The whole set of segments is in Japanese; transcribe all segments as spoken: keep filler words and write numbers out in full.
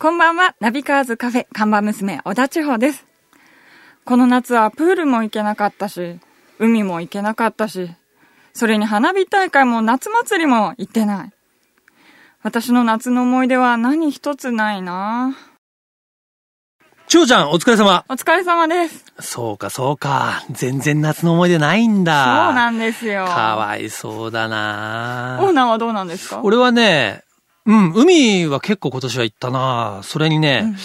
こんばんは、ナビカーズカフェ看板娘小田千穂です。この夏はプールも行けなかったし、海も行けなかったし、それに花火大会も夏祭りも行ってない。私の夏の思い出は何一つないな。千穂ちゃん、お疲れ様。お疲れ様です。そうかそうか、全然夏の思い出ないんだ。そうなんですよ。かわいそうだな。オーナーはどうなんですか？俺はね、うん、海は結構今年は行ったな。それにね、うん、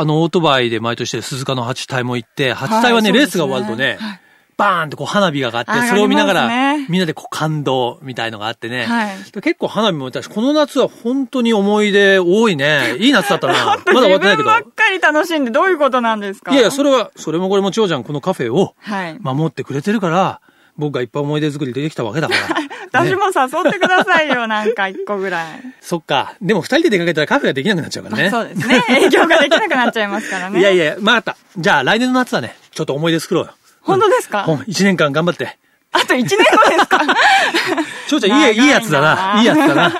あのオートバイで毎年してる鈴鹿の八隊も行って、八隊はね、はい、レースが終わるとね、はい、バーンってこう花火が上がって、それを見ながら、みんなでこう感動みたいのがあってね、はい、結構花火も見たし、この夏は本当に思い出多いね。いい夏だったな。まだ終わってないけど。自分ばっかり楽しんでどういうことなんですか？いやいや、それは、それもこれも千穂ちゃんこのカフェを守ってくれてるから、はい、僕がいっぱい思い出作りできたわけだから。私も誘ってくださいよ、ね、なんか一個ぐらい。そっか。でも二人で出かけたらカフェができなくなっちゃうからね。そうですね。営業ができなくなっちゃいますからね。いやいや、まあ、あった。じゃあ来年の夏はね、ちょっと思い出作ろうよ。本当ですか？うん、一年間頑張って。あと一年後ですか？ちょうちゃん、いい、いいやつだな。いいやつだな。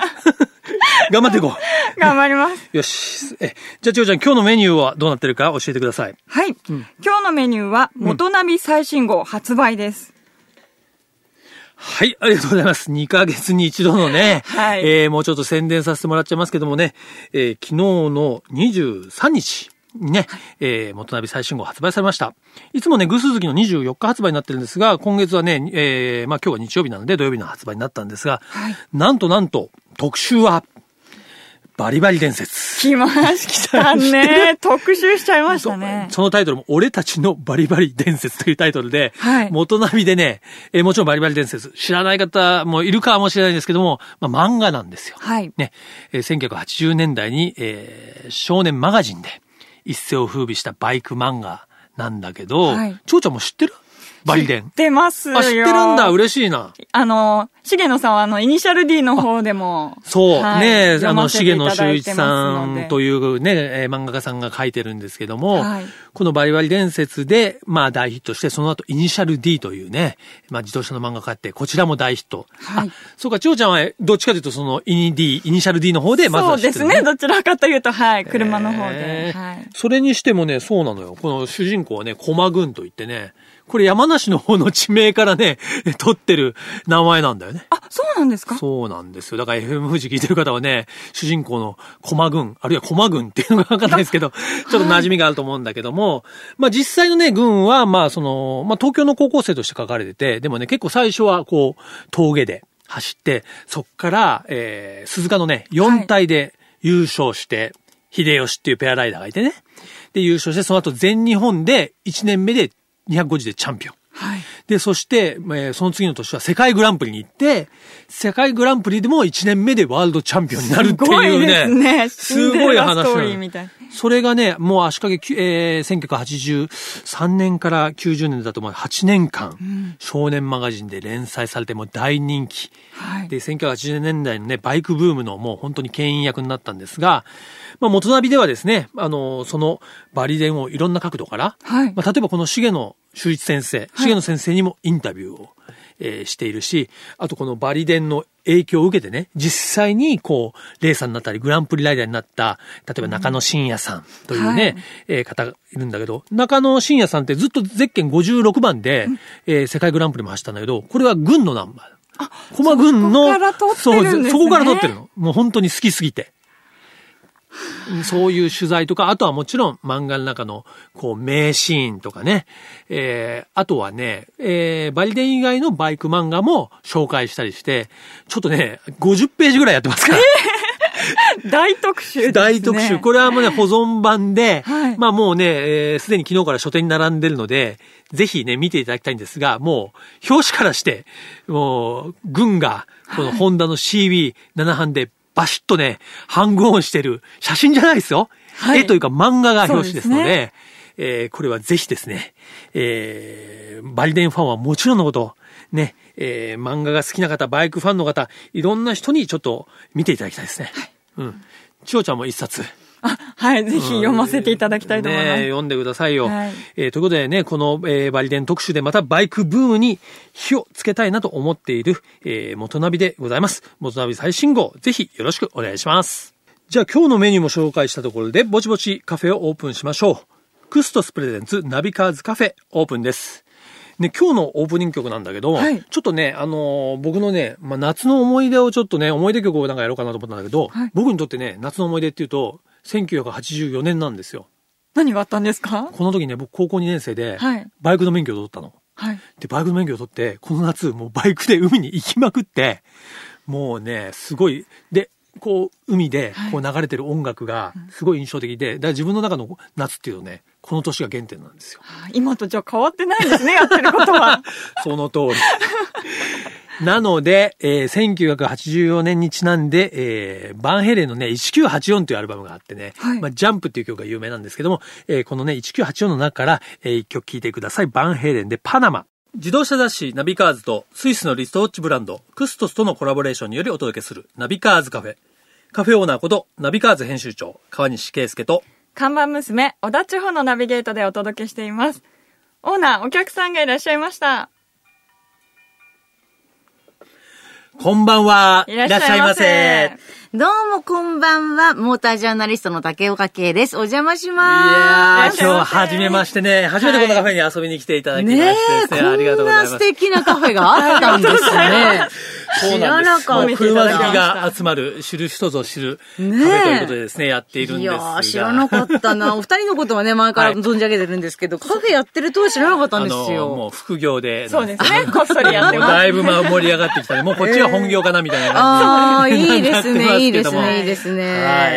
頑張っていこう。頑張ります。よし。え、じゃあちょうちゃん、今日のメニューはどうなってるか教えてください。はい。うん、今日のメニューは、元ナビ最新号発売です。うん、はい、ありがとうございます。にかげつに一度のね、はい、えー、もうちょっと宣伝させてもらっちゃいますけどもね、えー、昨日のにじゅうさんにちにね、はい、えー、元ナビ最新号発売されました。いつもね、偶数月のにじゅうよっか発売になってるんですが、今月はね、えー、まあ今日は日曜日なので土曜日の発売になったんですが、はい、なんとなんと特集は、バリバリ伝説。来ましたね。特集しちゃいましたね。そのタイトルも、俺たちのバリバリ伝説というタイトルで、はい、元ナビでね、えー、もちろんバリバリ伝説、知らない方もいるかもしれないんですけども、まあ、漫画なんですよ。はい。ね、えー、せんきゅうひゃくはちじゅうねんだいに、えー、少年マガジンで一世を風靡したバイク漫画なんだけど、はい、ちょうちゃんも知ってる？バリ伝。知ってますよ。あ、知ってるんだ。嬉しいな。あの、重野さんはあの、イニシャル D の方でも。そう、はい、ねえ、あの、重野修一さんというね、漫画家さんが書いてるんですけども、はい、このバリバリ伝説で、まあ大ヒットして、その後イニシャル D というね、まあ自動車の漫画家って、こちらも大ヒット。はい。あ、そうか、千穂ちゃんはどっちかというとその、イニ D、イニシャル D の方でまずは知ってる、ね。そうですね、どちらかというと、はい、車の方で、えー。はい。それにしてもね、そうなのよ。この主人公はね、駒軍といってね、これ山梨の方の地名からね、取ってる名前なんだよね。あ、そうなんですか？そうなんですよ。だから エフエム 富士聞いてる方はね、主人公の駒軍、あるいは駒軍っていうのがわかんないですけど、ちょっと馴染みがあると思うんだけども、はい、まあ実際のね、軍は、まあその、まあ東京の高校生として書かれてて、でもね、結構最初はこう、峠で走って、そっから、えー、鈴鹿のね、よん隊で優勝して、はい、秀吉っていうペアライダーがいてね、で優勝して、その後全日本でいちねんめで、にひゃくごじでチャンピオン。はい。で、そして、えー、その次の年は世界グランプリに行って、世界グランプリでもいちねんめでワールドチャンピオンになるっていうね。すごい話。ストーリーみたいな。それがね、もう足掛け、えー、せんきゅうひゃくはちじゅうさんねんからきゅうじゅうねんだと思うはちねんかん、うん、少年マガジンで連載されても大人気。はい。で、せんきゅうひゃくはちじゅうねんだいのね、バイクブームのもう本当に牽引役になったんですが、まあ、元ナビではですね、あの、そのバリ伝をいろんな角度から、はい。まあ、例えばこの重野修一先生、重野先生にもインタビューを、えー、しているし、あとこのバリ伝の影響を受けてね、実際にこう、レーサーになったり、グランプリライダーになった、例えば中野真也さんというね、うん、はい、えー、方がいるんだけど、中野真也さんってずっとゼッケンごじゅうろくばんで、うん、えー、世界グランプリも走ったんだけど、これは軍のナンバー。あ、駒軍の、そう、そこから撮ってるの。もう本当に好きすぎて。そういう取材とか、あとはもちろん漫画の中のこう名シーンとかね、えー、あとはね、えー、バリ伝以外のバイク漫画も紹介したりして、ちょっとね、ごじゅっぺーじぐらいやってますから。大特集ですね。大特集。これはもうね、保存版で、はい、まあもうね、すでに昨日から書店に並んでるので、ぜひね、見ていただきたいんですが、もう、表紙からして、もう、軍が、このホンダの シービーななはんで、はい、バシッとね、ハングオンしてる写真じゃないですよ。はい、絵というか漫画が表紙ですので、そうですね、えー、これはぜひですね、えー、バリ伝ファンはもちろんのこと、ね、えー、漫画が好きな方、バイクファンの方、いろんな人にちょっと見ていただきたいですね。はい、うん。千穂ちゃんも一冊。あ、はい、ぜひ読ませていただきたいと思います。うん、ね、読んでくださいよ。はい、えー、ということでね、この、えー、バリ伝特集でまたバイクブームに火をつけたいなと思っている、えー、元ナビでございます。元ナビ最新号、ぜひよろしくお願いします。じゃあ今日のメニューも紹介したところでぼちぼちカフェをオープンしましょう。クストスプレゼンツナビカーズカフェオープンです。ね、今日のオープニング曲なんだけど、はい、ちょっとね、あのー、僕のね、まあ、夏の思い出をちょっとね、思い出曲をなんかやろうかなと思ったんだけど、はい、僕にとってね、夏の思い出っていうと、せんきゅうひゃくはちじゅうよねんなんですよ。何があったんですか？この時ね、僕高校にねんせいで、バイクの免許を取ったの。はい、で、バイクの免許を取って、この夏、もうバイクで海に行きまくって、もうね、すごい、で、こう、海でこう流れてる音楽がすごい印象的で、はいうん、だから自分の中の夏っていうのね、この年が原点なんですよ。今とじゃあ変わってないですね、やってることは。その通り。なので、えー、せんきゅうひゃくはちじゅうよねんにちなんで、えー、バンヘイレンのね、せんきゅうひゃくはちじゅうよんというアルバムがあってね、はいまあ、ジャンプっていう曲が有名なんですけども、えー、このね、せんきゅうひゃくはちじゅうよんの中から、えー、いっきょく聴いてください。バンヘイレンでパナマ。自動車雑誌ナビカーズとスイスのリストウォッチブランドクストスとのコラボレーションによりお届けするナビカーズカフェ。カフェオーナーことナビカーズ編集長川西圭介と看板娘小田千穂のナビゲートでお届けしています。オーナー、お客さんがいらっしゃいました。こんばんは。いらっしゃいませ。どうもこんばんは。モータージャーナリストの竹岡圭です。お邪魔します。いやー、今日初めましてね、初めてこのカフェに遊びに来ていただきましてですね、はい、ね、ありがとうございます。こんな素敵なカフェがあったんですね。そうなんです。もう車好きが集まる、知る人ぞ知るカフェということでですね、やっているんですが、いやー、知らなかったな。お二人のことはね、前から存じ上げてるんですけど、はい、カフェやってるとは知らなかったんですよ。あのもう副業で、そうですね、こっそりやってます。だいぶ盛り上がってきたね。もうこっちが本業かなみたいな感じで、えー、あー、いいですね。いいですね、いいですね。はい。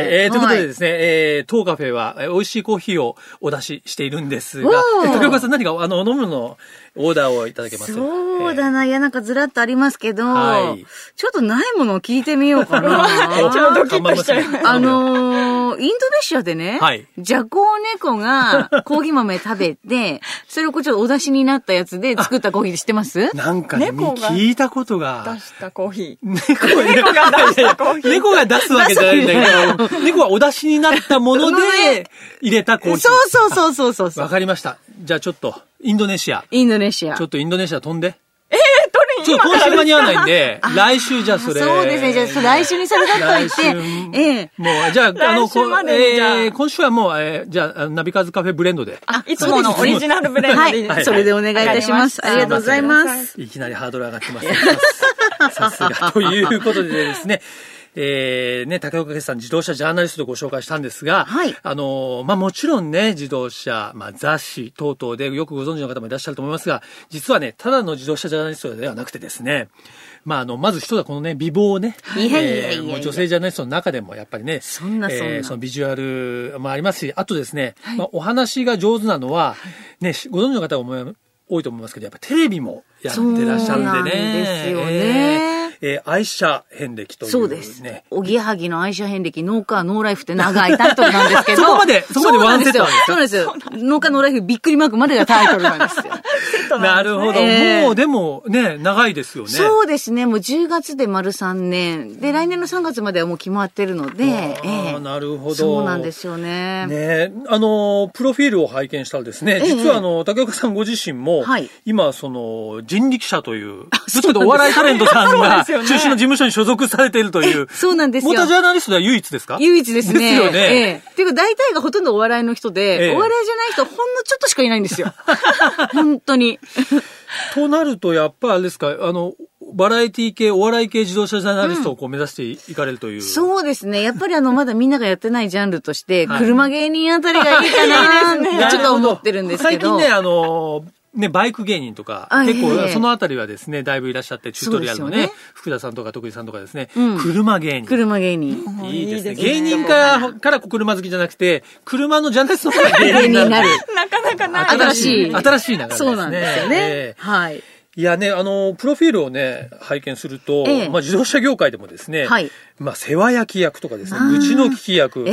えー、ということでですね、はい、えー、当カフェは、美味しいコーヒーをお出ししているんですが、竹岡さん、何か、あの、飲むの、オーダーをいただけます？そうだな、えー、いや、なんかずらっとありますけど、はい、ちょっとないものを聞いてみようかな。ちょっとドキッとしちゃいます。あのー、インドネシアでね、はい、ジャコウネコがコーヒー豆食べて、それをこうちょっとお出しになったやつで作ったコーヒー知ってます？なんかね、聞いたことが。出したコーヒー。猫が出したコーヒー。猫が出すわけじゃないんだけど、猫はお出しになったもので入れたコーヒー。そうそうそうそうそうそう。わかりました。じゃあちょっと、インドネシア。インドネシア。ちょっとインドネシア飛んで。えー、取りに行くの？ちょっと今に合わないんで、来週じゃあそれ。そうですね。じゃあ来週にされたといて。ええ。もう、じゃあ、あの、えー、今週はもう、えー、じゃあ、ナビカーズカフェブレンドで。あ、いつものオリジナルブレンドで。はい。それでお願いいたします。ありがとうございます。いきなりハードル上がってます。さすが。ということでですね。えー、ね、竹岡圭さん、自動車ジャーナリストでご紹介したんですが、はい、あの、まあ、もちろんね、自動車、まあ、雑誌等々でよくご存知の方もいらっしゃると思いますが、実はね、ただの自動車ジャーナリストではなくてですね、まあ、あの、まず一つはこのね、美貌をね、女性ジャーナリストの中でもやっぱりね、そんなそんな、えー、そのビジュアルもありますし、あとですね、はい、まあ、お話が上手なのは、ね、ご存知の方も多いと思いますけど、やっぱテレビもやってらっしゃるんでね。そうなんですよね。えーえー、愛車遍歴というね。そうです。おぎやはぎの愛車遍歴、ノーカーノーライフって長いタイトルなんですけど。そこまで、そこまでワンセットなんですよ。そうなんですよ。ノーカーノーライフびっくりマークまでがタイトルなんですよ。なるほど。えー、もう、でも、ね、長いですよね。そうですね。もうじゅうがつで丸さんねん。で、来年のさんがつまではもう決まってるので。えー、なるほど。そうなんですよね。ね、あの、プロフィールを拝見したらですね、えー、実はあの、竹岡さんご自身も、はい、今、その、人力車という、ずっとお笑いタレントさんが、中心の事務所に所属されているという。そうなんですよ。モータージャーナリストでは唯一ですか？唯一ですね。ですよね。ええ。ていうか大体がほとんどお笑いの人で、ええ、お笑いじゃない人はほんのちょっとしかいないんですよ。本当に。となるとやっぱあれですか、あの、バラエティ系、お笑い系自動車ジャーナリストをこう目指していかれるという。うん、そうですね。やっぱりあの、まだみんながやってないジャンルとして、はい、車芸人あたりがいいかなってちょっと思ってるんですけど。最近ね、あのー、ね、バイク芸人とか、結構、そのあたりはですね、だいぶいらっしゃって、チュートリアルのね、福田さんとか、徳井さんとかですね、車芸人。車芸人。いいですね。芸人から車好きじゃなくて、車のジャーナリストから芸人になる。なかなかない。新しい。新しい流れですね。そうなんですよね。はい。いやね、あの、プロフィールをね、拝見すると、まあ自動車業界でもですね、まあ世話焼き役とかですね、うちの聞き役、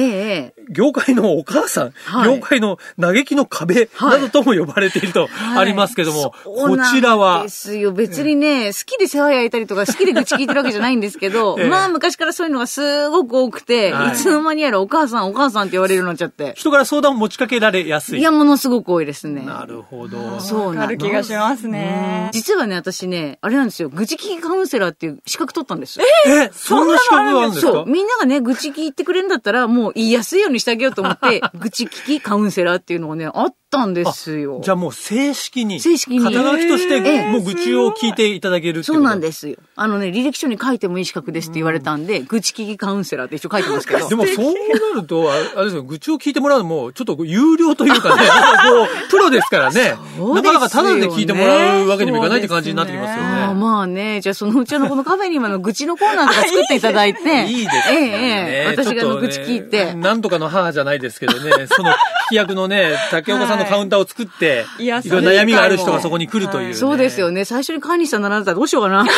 業界のお母さん、業界の嘆きの壁などとも呼ばれているとありますけども、こちらは。ですよ、別にね、好きで世話焼いたりとか、好きで愚痴聞いてるわけじゃないんですけど、まあ昔からそういうのがすごく多くて、いつの間にやらお母さん、お母さんって言われるようになっちゃって。人から相談を持ちかけられやすい。いや、ものすごく多いですね。なるほど。そうなる気がしますね。実はね、私ね、あれなんですよ、愚痴聞きカウンセラーっていう資格取ったんですよ。えー、そんなのあるがあるんですか？そう、みんながね愚痴聞いてくれるんだったらもう言いやすいようにしてあげようと思って愚痴聞きカウンセラーっていうのがねあったんですよ。じゃあもう正式に正式に肩書きとしてもう愚痴を聞いていただけるってこと。そうなんですよ。あのね履歴書に書いてもいい資格ですって言われたんで、うん、愚痴聞きカウンセラーって一応書いてますけどでもそうなるとあれですよ、愚痴を聞いてもらうのもちょっと有料というかねこうプロですからね、なかなかタダで聞いてもらうわけにもいかないって感じになってきますよね。あ、まあね、じゃあそのうちのこのカフェに今の愚痴のコーナーとか作っていただいていいですね、ええ、私がの愚痴聞いて、ね、なんとかの母じゃないですけどねその引き役のね竹岡さんのカウンターを作って、はい、いろいろ悩みがある人がそこに来るという、ね、そうですよね。最初に川西さん並んでたらどうしようかない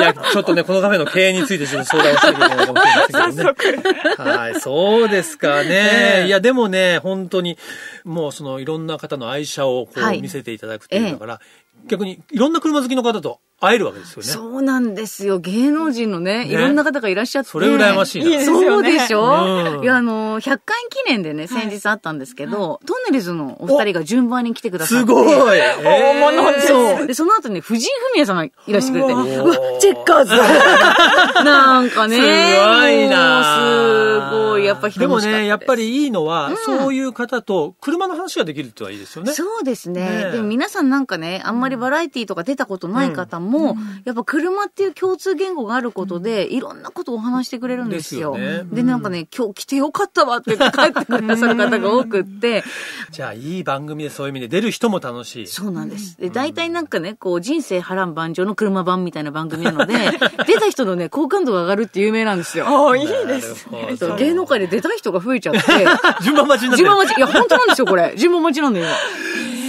やちょっとねこのカフェの経営についてちょっと相談をしてくるのかもしれませんけどねはい、そうですかね。いやでもね本当にもうそのいろんな方の愛車をこう見せていただくっていうのから、はい、ええ、逆にいろんな車好きの方と会えるわけですよね。そうなんですよ。芸能人のね、ね、いろんな方がいらっしゃって。それ羨ましいな。いいですよね。そうでしょ、うん、いや、あの、ひゃっかい記念でね、先日あったんですけど、はい、トンネルズのお二人が順番に来てくださって。すごい、えー、大物です。そう。で、その後ね、藤井フミヤさんがいらしてくれて、うわ、チェッカーズだなんかね。すごいな。すごい。やっぱひどかったです。でもね、やっぱりいいのは、うん、そういう方と車の話ができるってはいいですよね。そうですね。ね、でも皆さんなんかね、あんまりバラエティとか出たことない方も、うん、やっぱ車っていう共通言語があることで、うん、いろんなことをお話してくれるんですよ。ですよね。で、なんかね、今日来てよかったわって帰ってくださる方が多くって。じゃあ、いい番組でそういう意味で出る人も楽しい。そうなんです。で、大体なんかね、こう、人生波乱万丈の車版みたいな番組なので、出た人のね、好感度が上がるって有名なんですよ。ああ、いいですね。芸能界で出たい人が増えちゃって。順番待ちになってる。順番待ち。いや、本当なんですよ、これ。順番待ちなんだよ。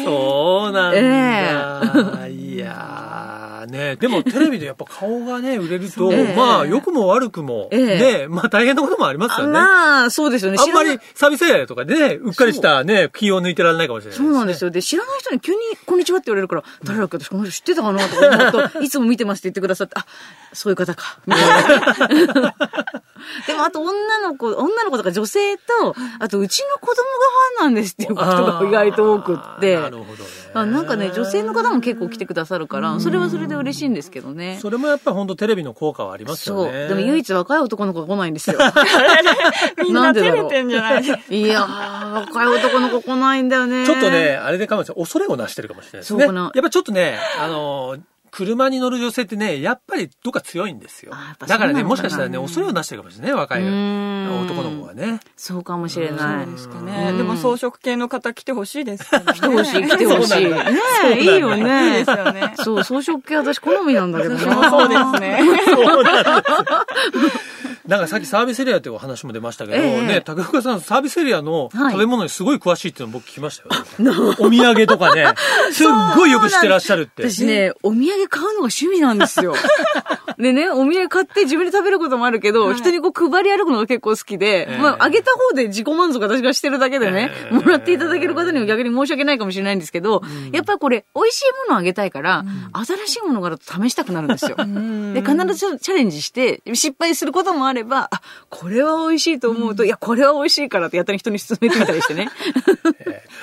そうなんだ、えー、いやね、でもテレビでやっぱ顔がね売れると、えー、まあ良くも悪くも、えー、ね、まあ大変なこともありますからね。まあそうですよね。あんまりサービスエリアとかでねうっかりしたね気を抜いてられないかもしれないですね。そうなんですよ。で知らない人に急にこんにちはって言われるから誰だっけ私この人知ってたかなとか思うといつも見てますって言ってくださってあそういう方か。でもあと女の子女の子とか女性とあとうちの子供がファンなんですっていう人が意外と多くって。なるほどね。あ、なんかね女性の方も結構来てくださるからそれはそれで嬉しいんですけどね。それもやっぱり本当テレビの効果はありますよね。そうでも唯一若い男の子が来ないんですよみんな照れてんじゃないですか。いや若い男の子来ないんだよね。ちょっとねあれでかもしれない恐れをなしてるかもしれないですね。そうかな。やっぱちょっとねあのー車に乗る女性ってねやっぱりどっか強いんですよ。だからねもしかしたらね恐れをなしてるかもしれない若い男の子はね。そうかもしれない。そうですかね。でも装飾系の方来てほしいです、ね、来てほしい来てほしいねえいいよね。いいですよね。そう装飾系私好みなんだけどそうですねそうなんですなんかさっきサービスエリアってお話も出ましたけど、ええ、ね、竹岡さんサービスエリアの食べ物にすごい詳しいっていうの僕聞きましたよ、ね、お土産とかねすっごいよく知ってらっしゃるって。私ねお土産買うのが趣味なんですよでねお土産買って自分で食べることもあるけど、はい、人にこう配り歩くのが結構好きで、えー、まああげた方で自己満足私がしてるだけでね、えー、もらっていただける方にも逆に申し訳ないかもしれないんですけど、うん、やっぱりこれ美味しいものをあげたいから、うん、新しいものがだと試したくなるんですよ、うん、で必ずチャレンジして失敗することもあればあこれは美味しいと思うと、うん、いやこれは美味しいからってやったら人に勧めてみたりしてね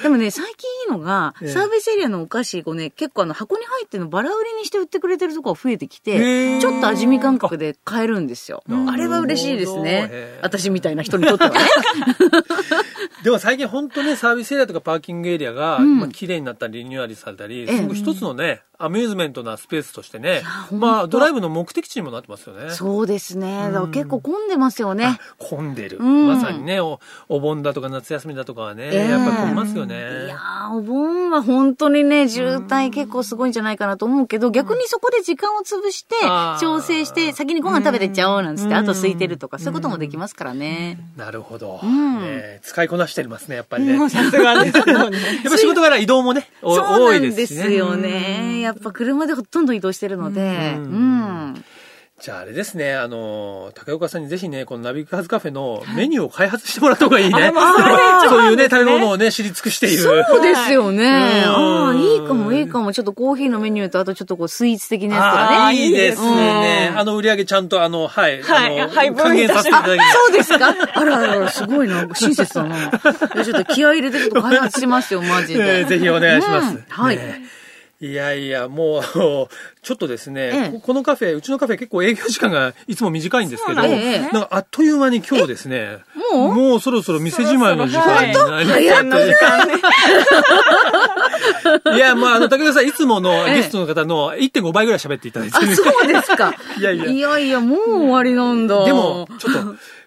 でもね最近いいのがサービスエリアのお菓子こうね結構あの箱に入ってのバラ売りにして売ってくれてるとこが増えてきてちょっと味見感覚で買えるんですよ。あれは嬉しいですね私みたいな人にとってはねでも最近本当ねサービスエリアとかパーキングエリアが、うんまあ、綺麗になったりリニューアルされたりすごく一つのね、うん、アミューズメントなスペースとしてねまあドライブの目的地にもなってますよね。そうですね。だから結構混んでますよね。混んでる、うん、まさにね お, お盆だとか夏休みだとかはね、えー、やっぱり混みますよね。いやお盆は本当にね渋滞結構すごいんじゃないかなと思うけど、うん、逆にそこで時間を潰して調整して先にご飯食べてっちゃおうなんつって、うん、あと空いてるとかそういうこともできますからね、うん、なるほど、うんえー、使いこなしてますねやっぱりね。さすがですよねやっぱ仕事柄移動もね多いですしね。そうなんですよね。やっぱ車でほとんど移動してるのでうん、うんじゃああれですね、あのー、竹岡さんにぜひね、このナビカーズカフェのメニューを開発してもらった方がいいね。そういうね、食べ物をね、知り尽くしている。そうですよね。ああ、いいかもいいかも。ちょっとコーヒーのメニューと、あとちょっとこう、スイーツ的なやつとかね。ああ、いいですね。あの、売り上げちゃんと、あの、はい。はい、あのはい、還元させていただきます。そうですかあらあら、すごいな。親切だな。ちょっと気合い入れて、ちょっと開発しますよ、マジで。えー、ぜひお願いします。うん、はい。ねいやいや、もうちょっとですね、ええ、このカフェ、うちのカフェ結構営業時間がいつも短いんですけど、なん、ええ、なんかあっという間に今日ですね、もう, もうそろそろ店じまいの時間になりいや、まあ、あの、武田さんいつものゲストの方の いってんご 倍ぐらい喋っていただいて、ええ、あ、そうですか。いやいやいやいや、もう終わりなんだ。でもちょっ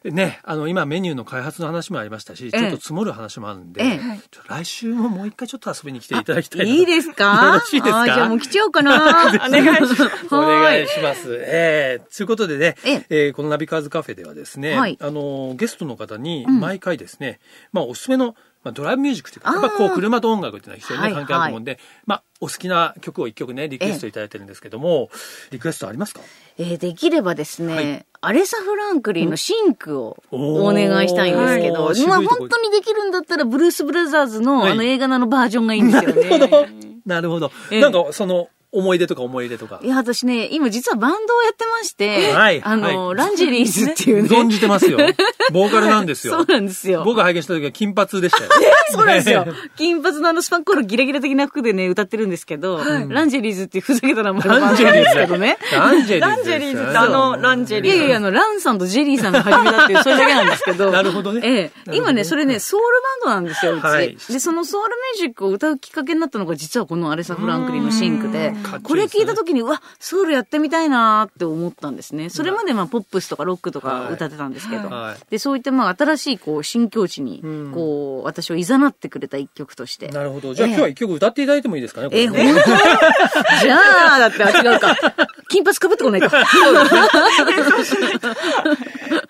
とね、あの今メニューの開発の話もありましたし、ちょっと積もる話もあるんで、ええ、ちょっと来週ももう一回ちょっと遊びに来ていただきたい。いいですか？よろしいですか？あ、じゃあもう来ちゃおうかな。お願いします。お願いします。えー、ということでね、ええー、このナビカーズカフェではですね、はい、あのゲストの方に毎回ですね、うん、まあおすすめのまあ、ドライブミュージックというか、やっぱこう車と音楽っていうのは非常に、ね、はいはい、関係あると思うんで、まあ、お好きな曲を一曲ねリクエストいただいてるんですけども、リクエストありますか？えー、できればですね、はい、アレサ・フランクリンのシンクをお願いしたいんですけど、はい、まあ、本当にできるんだったらブルース・ブラザーズのあの映画のバージョンがいいんですよね。はい、なるほど。なるほど。えー、なんかその思い出とか思い出とか。いや、私ね、今実はバンドをやってまして、はい、あの、はい、ランジェリーズっていうね。存じてますよ。ボーカルなんですよ。そうなんですよ。僕が拝見した時は金髪でしたよ。そうなんですよ。金髪のあのスパンコールギラギラ的な服でね、歌ってるんですけど、うん、ランジェリーズっていうふざけた名前のバンドなんですけどね。ランジェリーズ。ランジェリーズってあの、ランジェリーズ。いやいや、あの、ランさんとジェリーさんの初めだっていう、それだけなんですけど。なるほどね。ええ。今ね、それね、ソウルバンドなんですよ、うち。はい、で、そのソウルミュージックを歌うきっかけになったのが、実はこのアレサ・フランクリンのシンクで、ね、これ聞いた時にうわソウルやってみたいなって思ったんですね。それまでまあポップスとかロックとか歌ってたんですけど、はいはい、でそういったまあ新しいこう新境地にこう私をいざなってくれた一曲として。なるほど。じゃあ今日は一曲歌っていただいてもいいですかね。これね、えー、本当じゃあだってあ違うか。金髪かぶってこないと。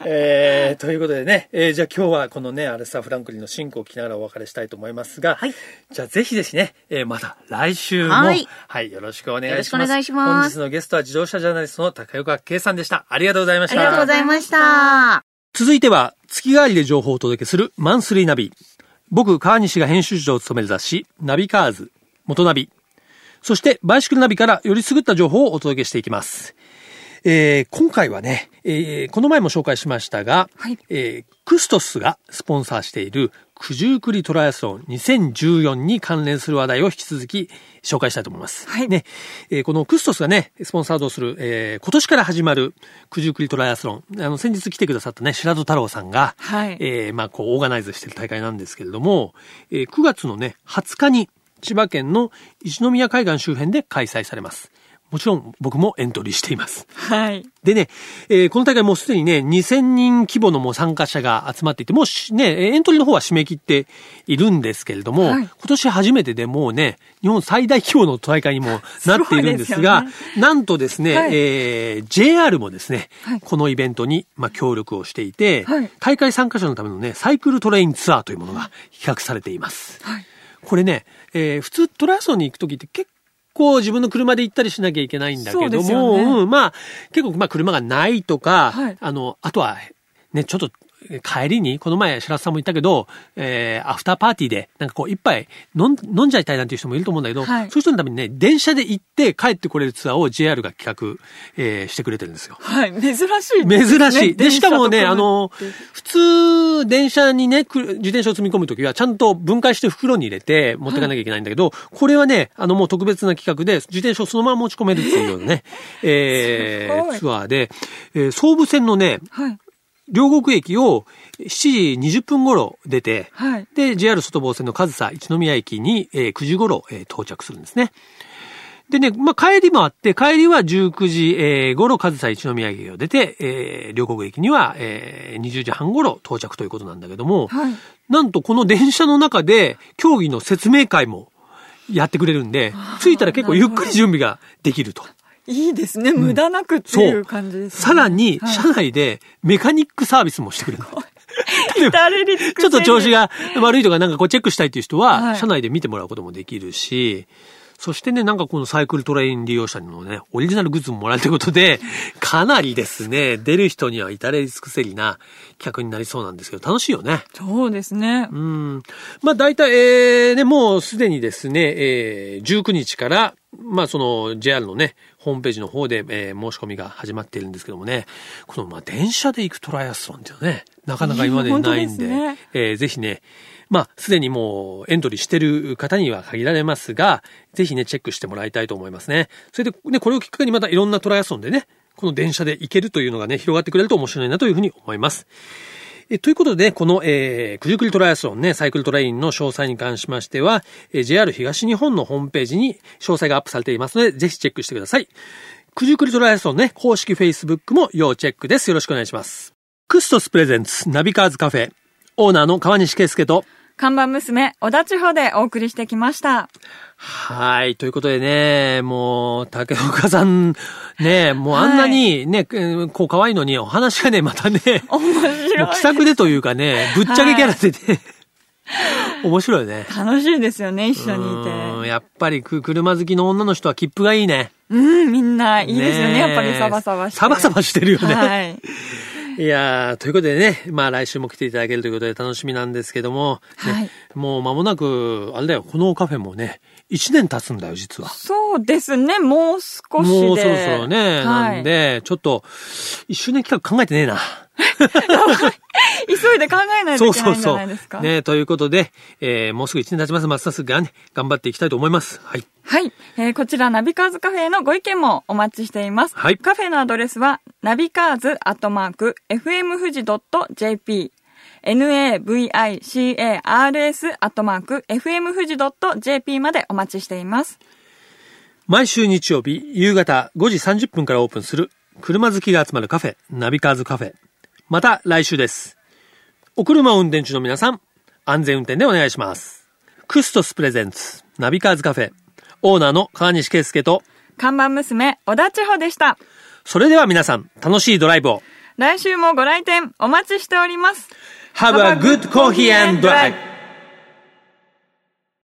えー、ということでね、えー、じゃあ今日はこのねアレサ・フランクリンのシンクを聴きながらお別れしたいと思いますが、はい、じゃあぜひですね、えー、また来週も、はい、はい、よろしくお願いします。本日のゲストは自動車ジャーナリストの高岡圭さんでした。ありがとうございました。ありがとうございました。続いては月替わりで情報をお届けするマンスリーナビ。僕川西が編集長を務める雑誌ナビカーズ元ナビ、そしてバイシクルナビからより優れた情報をお届けしていきます。えー、今回はね、えー、この前も紹介しましたが、はい、えー、クストスがスポンサーしている九十九里トライアスロンにせんじゅうよんに関連する話題を引き続き紹介したいと思います。はい、ね、えー、このクストスがね、スポンサードする、えー、今年から始まる九十九里トライアスロン、あの、先日来てくださったね、白戸太郎さんが、はい、えー、まあ、こう、オーガナイズしている大会なんですけれども、えー、くがつのね、はつかに千葉県の一宮海岸周辺で開催されます。もちろん僕もエントリーしています。はい。でね、えー、この大会もうすでにね、にせんにん規模のもう参加者が集まっていて、もうね、エントリーの方は締め切っているんですけれども、はい、今年初めてでもうね、日本最大規模の大会にもなっているんですが、すね、なんとですね、はい、えー、ジェイアール もですね、はい、このイベントに、まあ、協力をしていて、はい、大会参加者のためのね、サイクルトレインツアーというものが企画されています。はい、これね、えー、普通トライアスロンに行くときって結構こう自分の車で行ったりしなきゃいけないんだけども、ね、うん、まあ結構まあ車がないとか、はい、あのあとはねちょっと帰りにこの前白洲さんも言ったけど、えー、アフターパーティーでなんかこう一杯飲ん、飲んじゃいたいなんていう人もいると思うんだけど、はい、そういう人のためにね電車で行って帰ってこれるツアーを ジェイアール が企画、えー、してくれてるんですよ。はい、珍しい、ね、珍しい。でしかもね、あの普通電車にね自転車を積み込むときはちゃんと分解して袋に入れて持っていかなきゃいけないんだけど、はい、これはねあのもう特別な企画で自転車をそのまま持ち込めるっていうようなね、えー、ツアーで、えー、総武線のね、はい、両国駅をしちじにじゅっぷん頃出て、はい、で、ジェイアール 外房線の上総一ノ宮駅に、えー、くじ頃、えー、到着するんですね。でね、まあ、帰りもあって、帰りはじゅうくじ、えー、頃上総一ノ宮駅を出て、えー、両国駅には、えー、にじゅうじはん頃到着ということなんだけども、はい、なんとこの電車の中で競技の説明会もやってくれるんで、着いたら結構ゆっくり準備ができると。いいですね。無駄なくっていう感じです、ね、うん。さらに、車内でメカニックサービスもしてくれる。ちょっと調子が悪いとかなんかこうチェックしたいという人は、車内で見てもらうこともできるし、はい、そしてね、なんかこのサイクルトレイン利用者のね、オリジナルグッズももらえるということで、かなりですね、出る人には至れり尽くせりな企画になりそうなんですけど、楽しいよね。そうですね。うん。まあ大体、えー、ね、もうすでにですね、えー、じゅうくにちから、まあその ジェイアール のねホームページの方で、えー、申し込みが始まっているんですけどもね、このまあ電車で行くトライアスロンっていうのねなかなか今までにないんで、でねえー、ぜひねまあ、すでにもうエントリーしてる方には限られますが、ぜひね、チェックしてもらいたいと思いますね。それで、ね、これをきっかけにまたいろんなトライアスロンでね、この電車で行けるというのがね、広がってくれると面白いなというふうに思います。えということで、ね、この、えー、九十九里トライアスロンね、サイクルトレインの詳細に関しましては、えー、ジェイアール 東日本のホームページに詳細がアップされていますので、ぜひチェックしてください。九十九里トライアスロンね、公式 Facebook も要チェックです。よろしくお願いします。クストスプレゼンツナビカーズカフェ、オーナーの川西圭介と、看板娘、小田千穂でお送りしてきました。はい。ということでね、もう、竹岡さん、ね、もうあんなにね、はい、こう可愛いのに、お話がね、またね、面白い。気さくでというかね、ぶっちゃけキャラでね、はい面白いね。楽しいですよね、一緒にいて。うん、やっぱり車好きの女の人は切符がいいね。うん、みんないいですよね、ねやっぱりサバサバして。サバサバしてるよね。はい。いやー、ということでね、まあ来週も来ていただけるということで楽しみなんですけども、ねはい、もう間もなく、あれだよ、このカフェもね、いちねん経つんだよ、実は。そうですね、もう少しで。もうそろそろね、はい、なんで、ちょっと、いっしゅうねん企画考えてねえな。急いで考えないといけないんじゃないですか。そうそうそうね、ということで、えー、もうすぐいちねん経ちます。松田すぐがね、頑張っていきたいと思います。はい。はい、えー。こちら、ナビカーズカフェへのご意見もお待ちしています。はい。カフェのアドレスは、ナビカーズアットマーク、エフエム富士ドットジェーピー、ナビカーズ アットマーク、エフエム富士ドットジェーピー までお待ちしています。毎週日曜日、夕方ごじさんじゅっぷんからオープンする、車好きが集まるカフェ、ナビカーズカフェ。また来週です。お車を運転中の皆さん、安全運転でお願いします。クストスプレゼンツ、ナビカーズカフェ、オーナーの川西圭介と、看板娘、小田千穂でした。それでは皆さん、楽しいドライブを。来週もご来店お待ちしております。 Have a good coffee and drive!